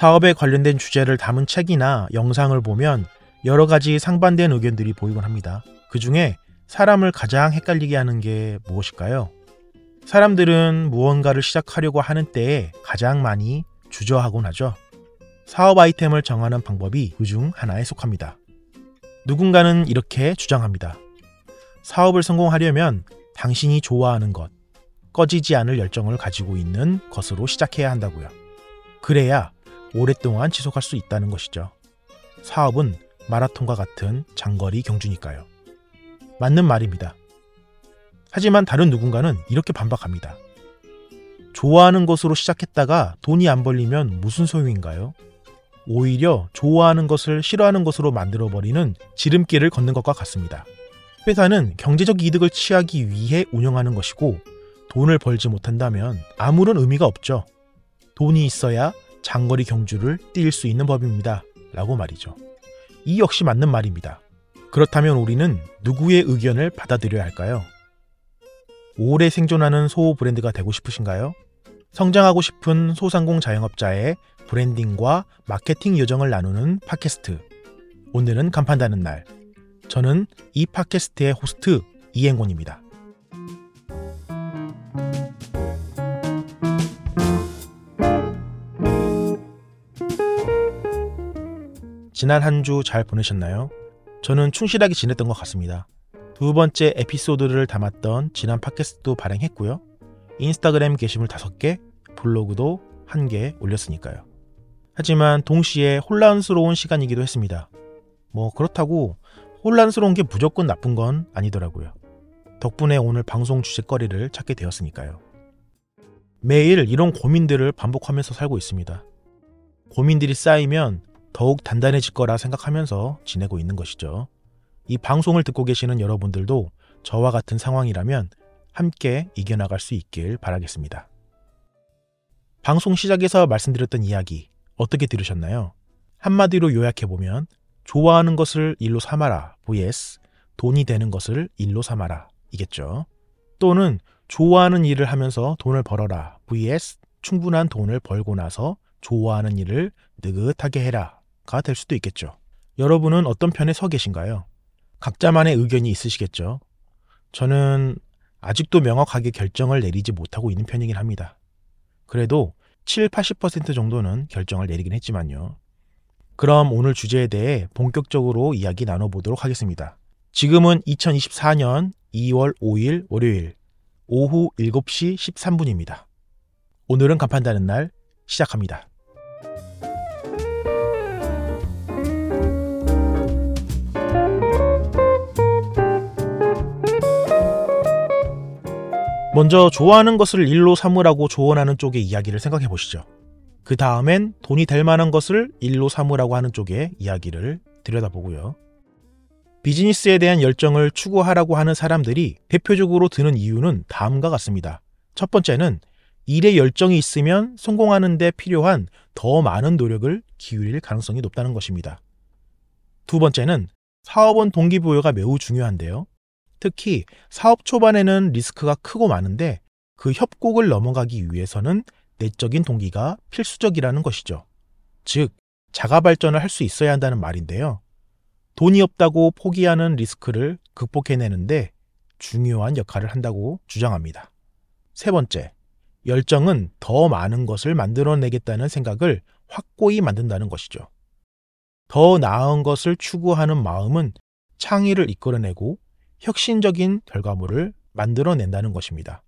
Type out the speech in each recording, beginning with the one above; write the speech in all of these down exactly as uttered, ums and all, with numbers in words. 사업에 관련된 주제를 담은 책이나 영상을 보면 여러 가지 상반된 의견들이 보이곤 합니다. 그 중에 사람을 가장 헷갈리게 하는 게 무엇일까요? 사람들은 무언가를 시작하려고 하는 때에 가장 많이 주저하곤 하죠. 사업 아이템을 정하는 방법이 그중 하나에 속합니다. 누군가는 이렇게 주장합니다. 사업을 성공하려면 당신이 좋아하는 것, 꺼지지 않을 열정을 가지고 있는 것으로 시작해야 한다고요. 그래야 오랫동안 지속할 수 있다는 것이죠. 사업은 마라톤과 같은 장거리 경주니까요. 맞는 말입니다. 하지만 다른 누군가는 이렇게 반박합니다. 좋아하는 것으로 시작했다가 돈이 안 벌리면 무슨 소용인가요? 오히려 좋아하는 것을 싫어하는 것으로 만들어버리는 지름길을 걷는 것과 같습니다. 회사는 경제적 이득을 취하기 위해 운영하는 것이고 돈을 벌지 못한다면 아무런 의미가 없죠. 돈이 있어야 장거리 경주를 뛸 수 있는 법입니다. 라고 말이죠. 이 역시 맞는 말입니다. 그렇다면 우리는 누구의 의견을 받아들여야 할까요? 오래 생존하는 소 브랜드가 되고 싶으신가요? 성장하고 싶은 소상공 자영업자의 브랜딩과 마케팅 여정을 나누는 팟캐스트. 오늘은 간판다는 날. 저는 이 팟캐스트의 호스트 이행곤입니다. 지난 한 주 잘 보내셨나요? 저는 충실하게 지냈던 것 같습니다. 두 번째 에피소드를 담았던 지난 팟캐스트도 발행했고요. 인스타그램 게시물 다섯 개, 블로그도 한 개 올렸으니까요. 하지만 동시에 혼란스러운 시간이기도 했습니다. 뭐 그렇다고 혼란스러운 게 무조건 나쁜 건 아니더라고요. 덕분에 오늘 방송 주제거리를 찾게 되었으니까요. 매일 이런 고민들을 반복하면서 살고 있습니다. 고민들이 쌓이면 더욱 단단해질 거라 생각하면서 지내고 있는 것이죠. 이 방송을 듣고 계시는 여러분들도 저와 같은 상황이라면 함께 이겨나갈 수 있길 바라겠습니다. 방송 시작에서 말씀드렸던 이야기 어떻게 들으셨나요? 한마디로 요약해보면 좋아하는 것을 일로 삼아라 vs 돈이 되는 것을 일로 삼아라 이겠죠. 또는 좋아하는 일을 하면서 돈을 벌어라 vs 충분한 돈을 벌고 나서 좋아하는 일을 느긋하게 해라 가 될 수도 있겠죠. 여러분은 어떤 편에 서 계신가요? 각자만의 의견이 있으시겠죠. 저는 아직도 명확하게 결정을 내리지 못하고 있는 편이긴 합니다. 그래도 칠, 팔십 퍼센트 정도는 결정을 내리긴 했지만요. 그럼 오늘 주제에 대해 본격적으로 이야기 나눠보도록 하겠습니다. 지금은 이천이십사년 이월 오일 월요일 오후 일곱 시 십삼 분입니다. 오늘은 간판다는 날 시작합니다. 먼저 좋아하는 것을 일로 삼으라고 조언하는 쪽의 이야기를 생각해 보시죠. 그 다음엔 돈이 될 만한 것을 일로 삼으라고 하는 쪽의 이야기를 들여다보고요. 비즈니스에 대한 열정을 추구하라고 하는 사람들이 대표적으로 드는 이유는 다음과 같습니다. 첫 번째는 일에 열정이 있으면 성공하는 데 필요한 더 많은 노력을 기울일 가능성이 높다는 것입니다. 두 번째는 사업원 동기부여가 매우 중요한데요. 특히 사업 초반에는 리스크가 크고 많은데 그 협곡을 넘어가기 위해서는 내적인 동기가 필수적이라는 것이죠. 즉, 자가 발전을 할 수 있어야 한다는 말인데요. 돈이 없다고 포기하는 리스크를 극복해내는데 중요한 역할을 한다고 주장합니다. 세 번째, 열정은 더 많은 것을 만들어내겠다는 생각을 확고히 만든다는 것이죠. 더 나은 것을 추구하는 마음은 창의를 이끌어내고 혁신적인 결과물을 만들어낸다는 것입니다.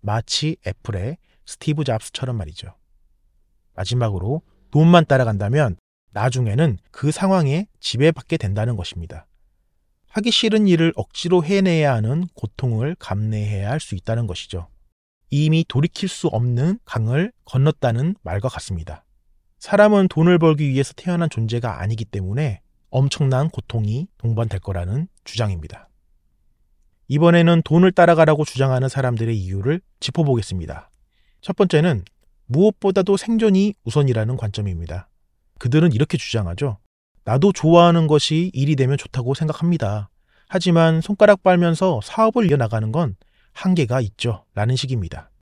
마치 애플의 스티브 잡스처럼 말이죠. 마지막으로 돈만 따라간다면 나중에는 그 상황에 지배받게 된다는 것입니다. 하기 싫은 일을 억지로 해내야 하는 고통을 감내해야 할 수 있다는 것이죠. 이미 돌이킬 수 없는 강을 건넜다는 말과 같습니다. 사람은 돈을 벌기 위해서 태어난 존재가 아니기 때문에 엄청난 고통이 동반될 거라는 주장입니다. 이번에는 돈을 따라가라고 주장하는 사람들의 이유를 짚어보겠습니다. 첫 번째는 무엇보다도 생존이 우선이라는 관점입니다. 그들은 이렇게 주장하죠. 나도 좋아하는 것이 일이 되면 좋다고 생각합니다. 하지만 손가락 빨면서 사업을 이어나가는 건 한계가 있죠. 라는 식입니다.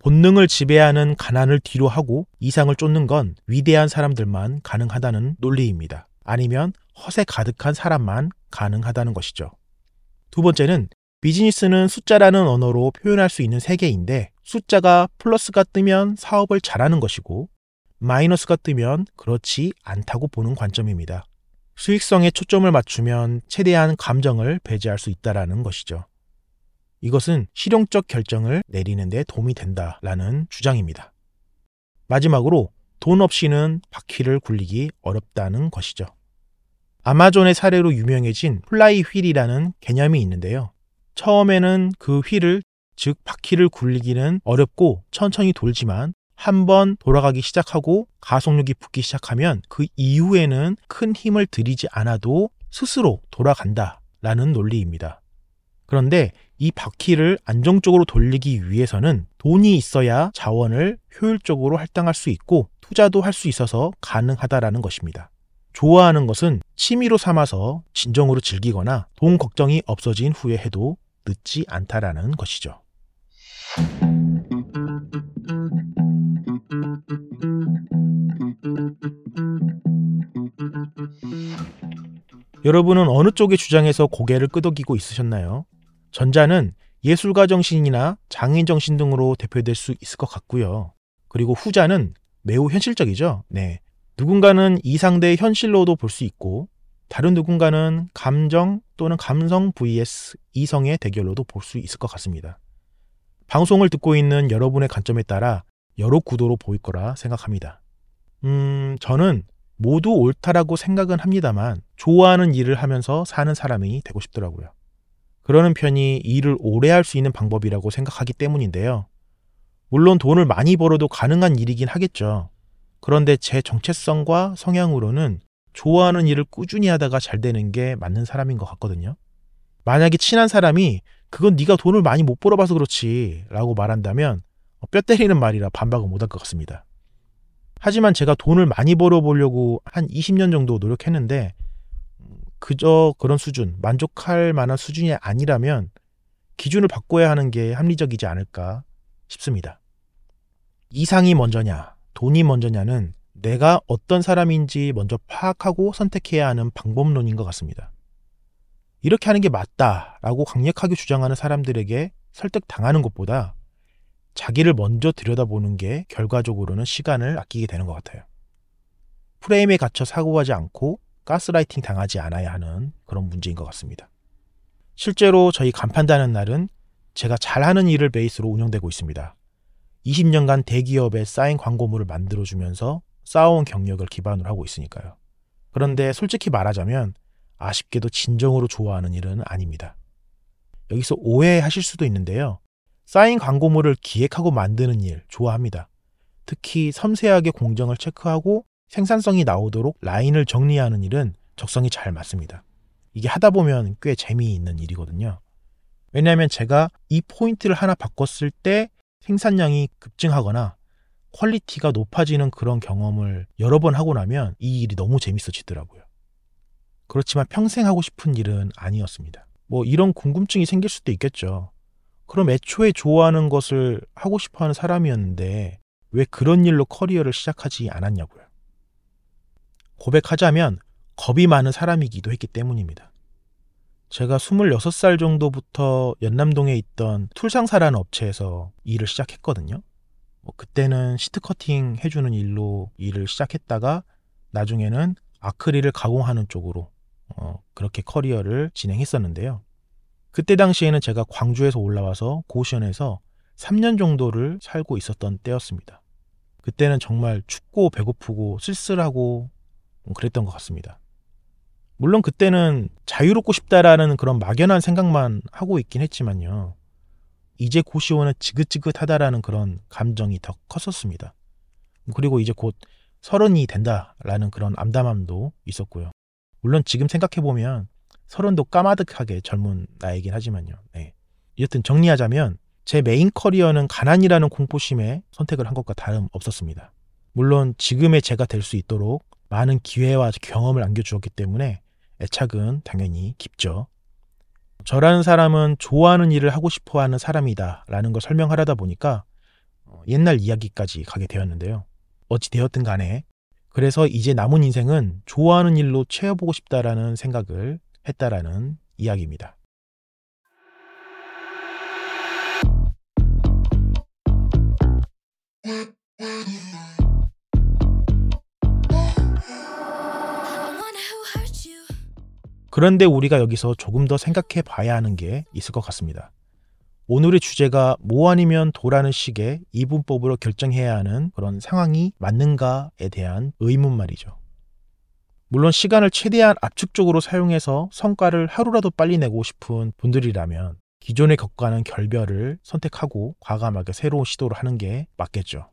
본능을 지배하는 가난을 뒤로 하고 이상을 쫓는 건 위대한 사람들만 가능하다는 논리입니다. 아니면 허세 가득한 사람만 가능하다는 것이죠. 두 번째는 비즈니스는 숫자라는 언어로 표현할 수 있는 세계인데 숫자가 플러스가 뜨면 사업을 잘하는 것이고 마이너스가 뜨면 그렇지 않다고 보는 관점입니다. 수익성에 초점을 맞추면 최대한 감정을 배제할 수 있다는 것이죠. 이것은 실용적 결정을 내리는 데 도움이 된다라는 주장입니다. 마지막으로 돈 없이는 바퀴를 굴리기 어렵다는 것이죠. 아마존의 사례로 유명해진 플라이 휠이라는 개념이 있는데요. 처음에는 그 휠을, 즉 바퀴를 굴리기는 어렵고 천천히 돌지만 한번 돌아가기 시작하고 가속력이 붙기 시작하면 그 이후에는 큰 힘을 들이지 않아도 스스로 돌아간다라는 논리입니다. 그런데 이 바퀴를 안정적으로 돌리기 위해서는 돈이 있어야 자원을 효율적으로 할당할 수 있고 투자도 할 수 있어서 가능하다라는 것입니다. 좋아하는 것은 취미로 삼아서 진정으로 즐기거나 돈 걱정이 없어진 후에 해도 늦지 않다라는 것이죠. 여러분은 어느 쪽의 주장에서 고개를 끄덕이고 있으셨나요? 전자는 예술가 정신이나 장인 정신 등으로 대표될 수 있을 것 같고요. 그리고 후자는 매우 현실적이죠. 네, 누군가는 이상 대 현실로도 볼 수 있고 다른 누군가는 감정 또는 감성 vs 이성의 대결로도 볼 수 있을 것 같습니다. 방송을 듣고 있는 여러분의 관점에 따라 여러 구도로 보일 거라 생각합니다. 음, 저는 모두 옳다라고 생각은 합니다만 좋아하는 일을 하면서 사는 사람이 되고 싶더라고요. 그러는 편이 일을 오래 할 수 있는 방법이라고 생각하기 때문인데요. 물론 돈을 많이 벌어도 가능한 일이긴 하겠죠. 그런데 제 정체성과 성향으로는 좋아하는 일을 꾸준히 하다가 잘 되는 게 맞는 사람인 것 같거든요. 만약에 친한 사람이 그건 네가 돈을 많이 못 벌어봐서 그렇지 라고 말한다면 뼈 때리는 말이라 반박은 못할 것 같습니다. 하지만 제가 돈을 많이 벌어보려고 한 이십 년 정도 노력했는데 그저 그런 수준, 만족할 만한 수준이 아니라면 기준을 바꿔야 하는 게 합리적이지 않을까 싶습니다. 이상이 먼저냐, 돈이 먼저냐는 내가 어떤 사람인지 먼저 파악하고 선택해야 하는 방법론인 것 같습니다. 이렇게 하는 게 맞다라고 강력하게 주장하는 사람들에게 설득당하는 것보다 자기를 먼저 들여다보는 게 결과적으로는 시간을 아끼게 되는 것 같아요. 프레임에 갇혀 사고하지 않고 가스라이팅 당하지 않아야 하는 그런 문제인 것 같습니다. 실제로 저희 간판다는 날은 제가 잘하는 일을 베이스로 운영되고 있습니다. 이십 년간 대기업에 쌓인 광고물을 만들어주면서 쌓아온 경력을 기반으로 하고 있으니까요. 그런데 솔직히 말하자면 아쉽게도 진정으로 좋아하는 일은 아닙니다. 여기서 오해하실 수도 있는데요. 쌓인 광고물을 기획하고 만드는 일 좋아합니다. 특히 섬세하게 공정을 체크하고 생산성이 나오도록 라인을 정리하는 일은 적성이 잘 맞습니다. 이게 하다 보면 꽤 재미있는 일이거든요. 왜냐하면 제가 이 포인트를 하나 바꿨을 때 생산량이 급증하거나 퀄리티가 높아지는 그런 경험을 여러 번 하고 나면 이 일이 너무 재밌어지더라고요. 그렇지만 평생 하고 싶은 일은 아니었습니다. 뭐 이런 궁금증이 생길 수도 있겠죠. 그럼 애초에 좋아하는 것을 하고 싶어하는 사람이었는데 왜 그런 일로 커리어를 시작하지 않았냐고요. 고백하자면 겁이 많은 사람이기도 했기 때문입니다. 제가 스물여섯 살 정도부터 연남동에 있던 툴상사라는 업체에서 일을 시작했거든요. 뭐 그때는 시트 커팅 해주는 일로 일을 시작했다가 나중에는 아크릴을 가공하는 쪽으로 어, 그렇게 커리어를 진행했었는데요. 그때 당시에는 제가 광주에서 올라와서 고시원에서 삼 년 정도를 살고 있었던 때였습니다. 그때는 정말 춥고 배고프고 쓸쓸하고 그랬던 것 같습니다. 물론 그때는 자유롭고 싶다라는 그런 막연한 생각만 하고 있긴 했지만요. 이제 고시원은 지긋지긋하다라는 그런 감정이 더 컸었습니다. 그리고 이제 곧 서른이 된다라는 그런 암담함도 있었고요. 물론 지금 생각해보면 서른도 까마득하게 젊은 나이긴 하지만요. 네. 여튼 정리하자면 제 메인 커리어는 가난이라는 공포심에 선택을 한 것과 다름 없었습니다. 물론 지금의 제가 될 수 있도록 많은 기회와 경험을 안겨주었기 때문에 애착은 당연히 깊죠. 저라는 사람은 좋아하는 일을 하고 싶어하는 사람이다 라는 걸 설명하려다 보니까 옛날 이야기까지 가게 되었는데요. 어찌 되었든 간에 그래서 이제 남은 인생은 좋아하는 일로 채워보고 싶다라는 생각을 했다라는 이야기입니다. 그런데 우리가 여기서 조금 더 생각해 봐야 하는 게 있을 것 같습니다. 오늘의 주제가 뭐 아니면 도라는 식의 이분법으로 결정해야 하는 그런 상황이 맞는가에 대한 의문 말이죠. 물론 시간을 최대한 압축적으로 사용해서 성과를 하루라도 빨리 내고 싶은 분들이라면 기존의 것과는 결별을 선택하고 과감하게 새로운 시도를 하는 게 맞겠죠.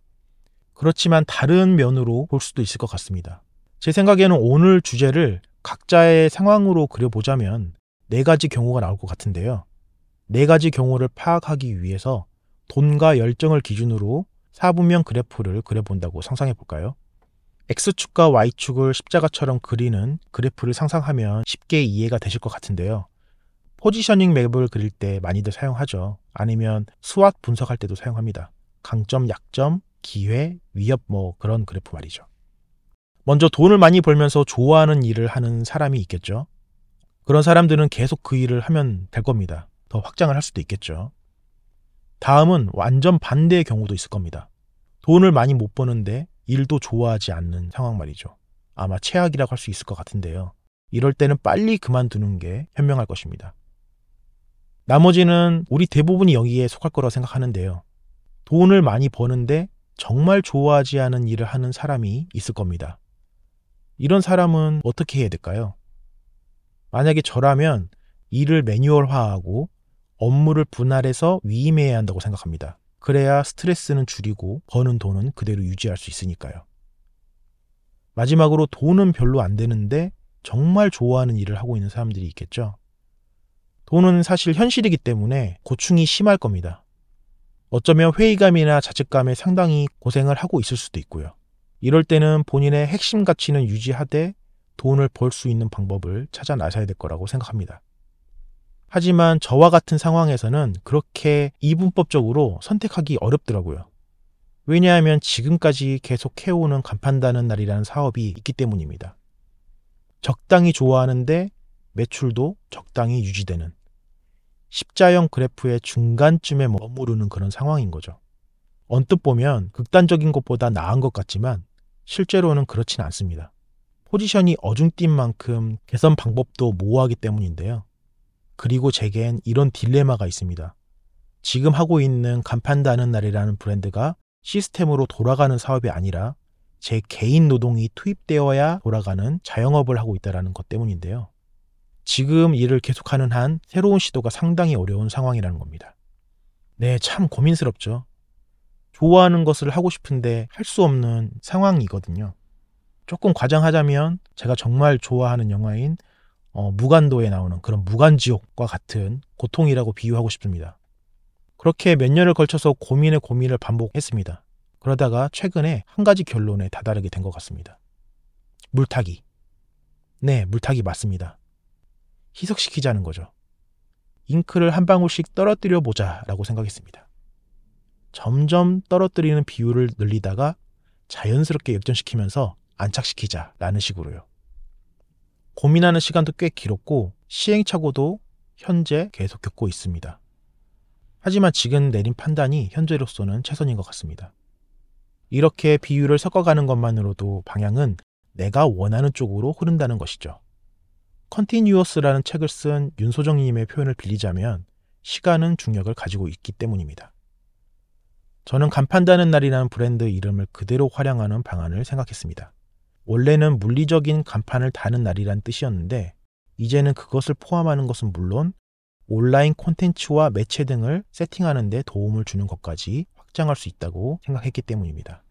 그렇지만 다른 면으로 볼 수도 있을 것 같습니다. 제 생각에는 오늘 주제를 각자의 상황으로 그려보자면 네 가지 경우가 나올 것 같은데요. 네 가지 경우를 파악하기 위해서 돈과 열정을 기준으로 사분면 그래프를 그려본다고 상상해 볼까요? X축과 Y축을 십자가처럼 그리는 그래프를 상상하면 쉽게 이해가 되실 것 같은데요. 포지셔닝 맵을 그릴 때 많이들 사용하죠. 아니면 스왓 분석할 때도 사용합니다. 강점, 약점, 기회, 위협 뭐 그런 그래프 말이죠. 먼저 돈을 많이 벌면서 좋아하는 일을 하는 사람이 있겠죠. 그런 사람들은 계속 그 일을 하면 될 겁니다. 더 확장을 할 수도 있겠죠. 다음은 완전 반대의 경우도 있을 겁니다. 돈을 많이 못 버는데 일도 좋아하지 않는 상황 말이죠. 아마 최악이라고 할 수 있을 것 같은데요. 이럴 때는 빨리 그만두는 게 현명할 것입니다. 나머지는 우리 대부분이 여기에 속할 거라고 생각하는데요. 돈을 많이 버는데 정말 좋아하지 않은 일을 하는 사람이 있을 겁니다. 이런 사람은 어떻게 해야 될까요? 만약에 저라면 일을 매뉴얼화하고 업무를 분할해서 위임해야 한다고 생각합니다. 그래야 스트레스는 줄이고 버는 돈은 그대로 유지할 수 있으니까요. 마지막으로 돈은 별로 안 되는데 정말 좋아하는 일을 하고 있는 사람들이 있겠죠. 돈은 사실 현실이기 때문에 고충이 심할 겁니다. 어쩌면 회의감이나 자책감에 상당히 고생을 하고 있을 수도 있고요. 이럴 때는 본인의 핵심 가치는 유지하되 돈을 벌 수 있는 방법을 찾아 나서야 될 거라고 생각합니다. 하지만 저와 같은 상황에서는 그렇게 이분법적으로 선택하기 어렵더라고요. 왜냐하면 지금까지 계속 해오는 간판다는 날이라는 사업이 있기 때문입니다. 적당히 좋아하는데 매출도 적당히 유지되는 십자형 그래프의 중간쯤에 머무르는 그런 상황인 거죠. 언뜻 보면 극단적인 것보다 나은 것 같지만 실제로는 그렇진 않습니다. 포지션이 어중뛴 만큼 개선 방법도 모호하기 때문인데요. 그리고 제겐 이런 딜레마가 있습니다. 지금 하고 있는 간판다는 날이라는 브랜드가 시스템으로 돌아가는 사업이 아니라 제 개인 노동이 투입되어야 돌아가는 자영업을 하고 있다는 것 때문인데요. 지금 일을 계속하는 한 새로운 시도가 상당히 어려운 상황이라는 겁니다. 네, 참 고민스럽죠. 좋아하는 것을 하고 싶은데 할 수 없는 상황이거든요. 조금 과장하자면 제가 정말 좋아하는 영화인 어, 무간도에 나오는 그런 무간지옥과 같은 고통이라고 비유하고 싶습니다. 그렇게 몇 년을 걸쳐서 고민의 고민을 반복했습니다. 그러다가 최근에 한 가지 결론에 다다르게 된 것 같습니다. 물타기. 네, 물타기 맞습니다. 희석시키자는 거죠. 잉크를 한 방울씩 떨어뜨려 보자 라고 생각했습니다. 점점 떨어뜨리는 비율을 늘리다가 자연스럽게 역전시키면서 안착시키자 라는 식으로요. 고민하는 시간도 꽤 길었고 시행착오도 현재 계속 겪고 있습니다. 하지만 지금 내린 판단이 현재로서는 최선인 것 같습니다. 이렇게 비율을 섞어가는 것만으로도 방향은 내가 원하는 쪽으로 흐른다는 것이죠. 컨티뉴어스라는 책을 쓴 윤소정님의 표현을 빌리자면 시간은 중력을 가지고 있기 때문입니다. 저는 간판다는 날이라는 브랜드 이름을 그대로 활용하는 방안을 생각했습니다. 원래는 물리적인 간판을 다는 날이란 뜻이었는데 이제는 그것을 포함하는 것은 물론 온라인 콘텐츠와 매체 등을 세팅하는 데 도움을 주는 것까지 확장할 수 있다고 생각했기 때문입니다.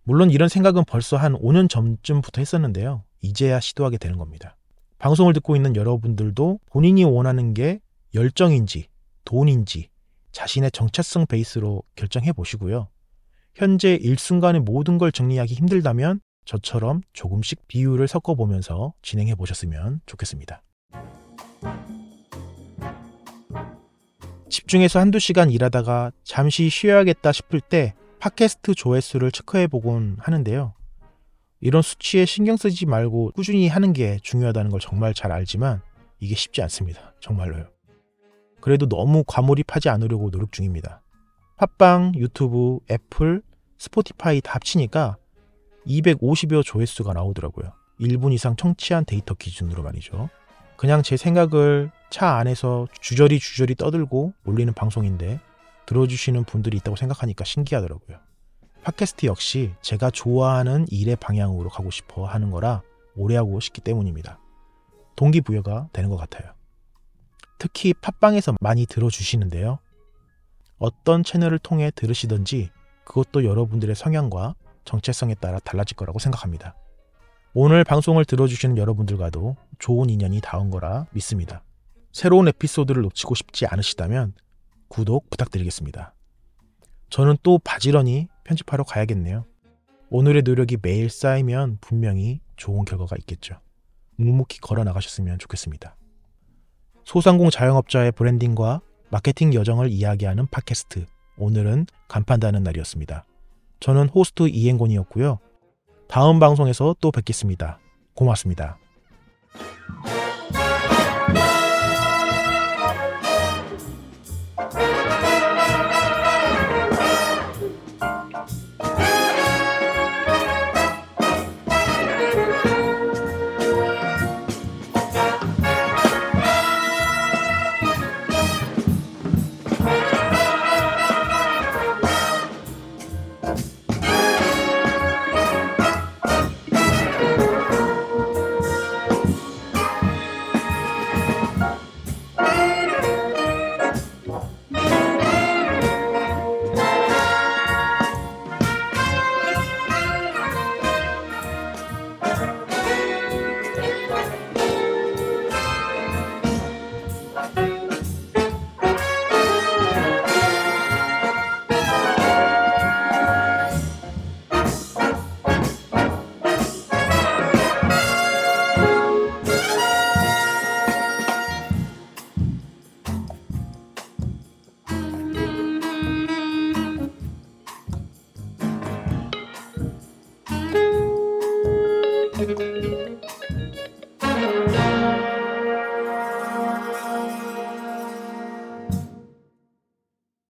물론 이런 생각은 벌써 한 오 년 전쯤부터 했었는데요. 이제야 시도하게 되는 겁니다. 방송을 듣고 있는 여러분들도 본인이 원하는 게 열정인지 돈인지 자신의 정체성 베이스로 결정해 보시고요. 현재 일순간의 모든 걸 정리하기 힘들다면 저처럼 조금씩 비율을 섞어보면서 진행해 보셨으면 좋겠습니다. 집중해서 한두 시간 일하다가 잠시 쉬어야겠다 싶을 때 팟캐스트 조회수를 체크해보곤 하는데요. 이런 수치에 신경 쓰지 말고 꾸준히 하는 게 중요하다는 걸 정말 잘 알지만 이게 쉽지 않습니다. 정말로요. 그래도 너무 과몰입하지 않으려고 노력 중입니다. 팟빵, 유튜브, 애플, 스포티파이 다 합치니까 이백오십여 조회수가 나오더라고요. 일 분 이상 청취한 데이터 기준으로 말이죠. 그냥 제 생각을 차 안에서 주저리 주저리 떠들고 올리는 방송인데 들어주시는 분들이 있다고 생각하니까 신기하더라고요. 팟캐스트 역시 제가 좋아하는 일의 방향으로 가고 싶어 하는 거라 오래 하고 싶기 때문입니다. 동기부여가 되는 것 같아요. 특히 팟빵에서 많이 들어주시는데요. 어떤 채널을 통해 들으시든지 그것도 여러분들의 성향과 정체성에 따라 달라질 거라고 생각합니다. 오늘 방송을 들어주시는 여러분들과도 좋은 인연이 닿은 거라 믿습니다. 새로운 에피소드를 놓치고 싶지 않으시다면 구독 부탁드리겠습니다. 저는 또 바지런히 편집하러 가야겠네요. 오늘의 노력이 매일 쌓이면 분명히 좋은 결과가 있겠죠. 묵묵히 걸어나가셨으면 좋겠습니다. 소상공 자영업자의 브랜딩과 마케팅 여정을 이야기하는 팟캐스트, 오늘은 간판다는 날이었습니다. 저는 호스트 이행곤이었고요. 다음 방송에서 또 뵙겠습니다. 고맙습니다. Thank you.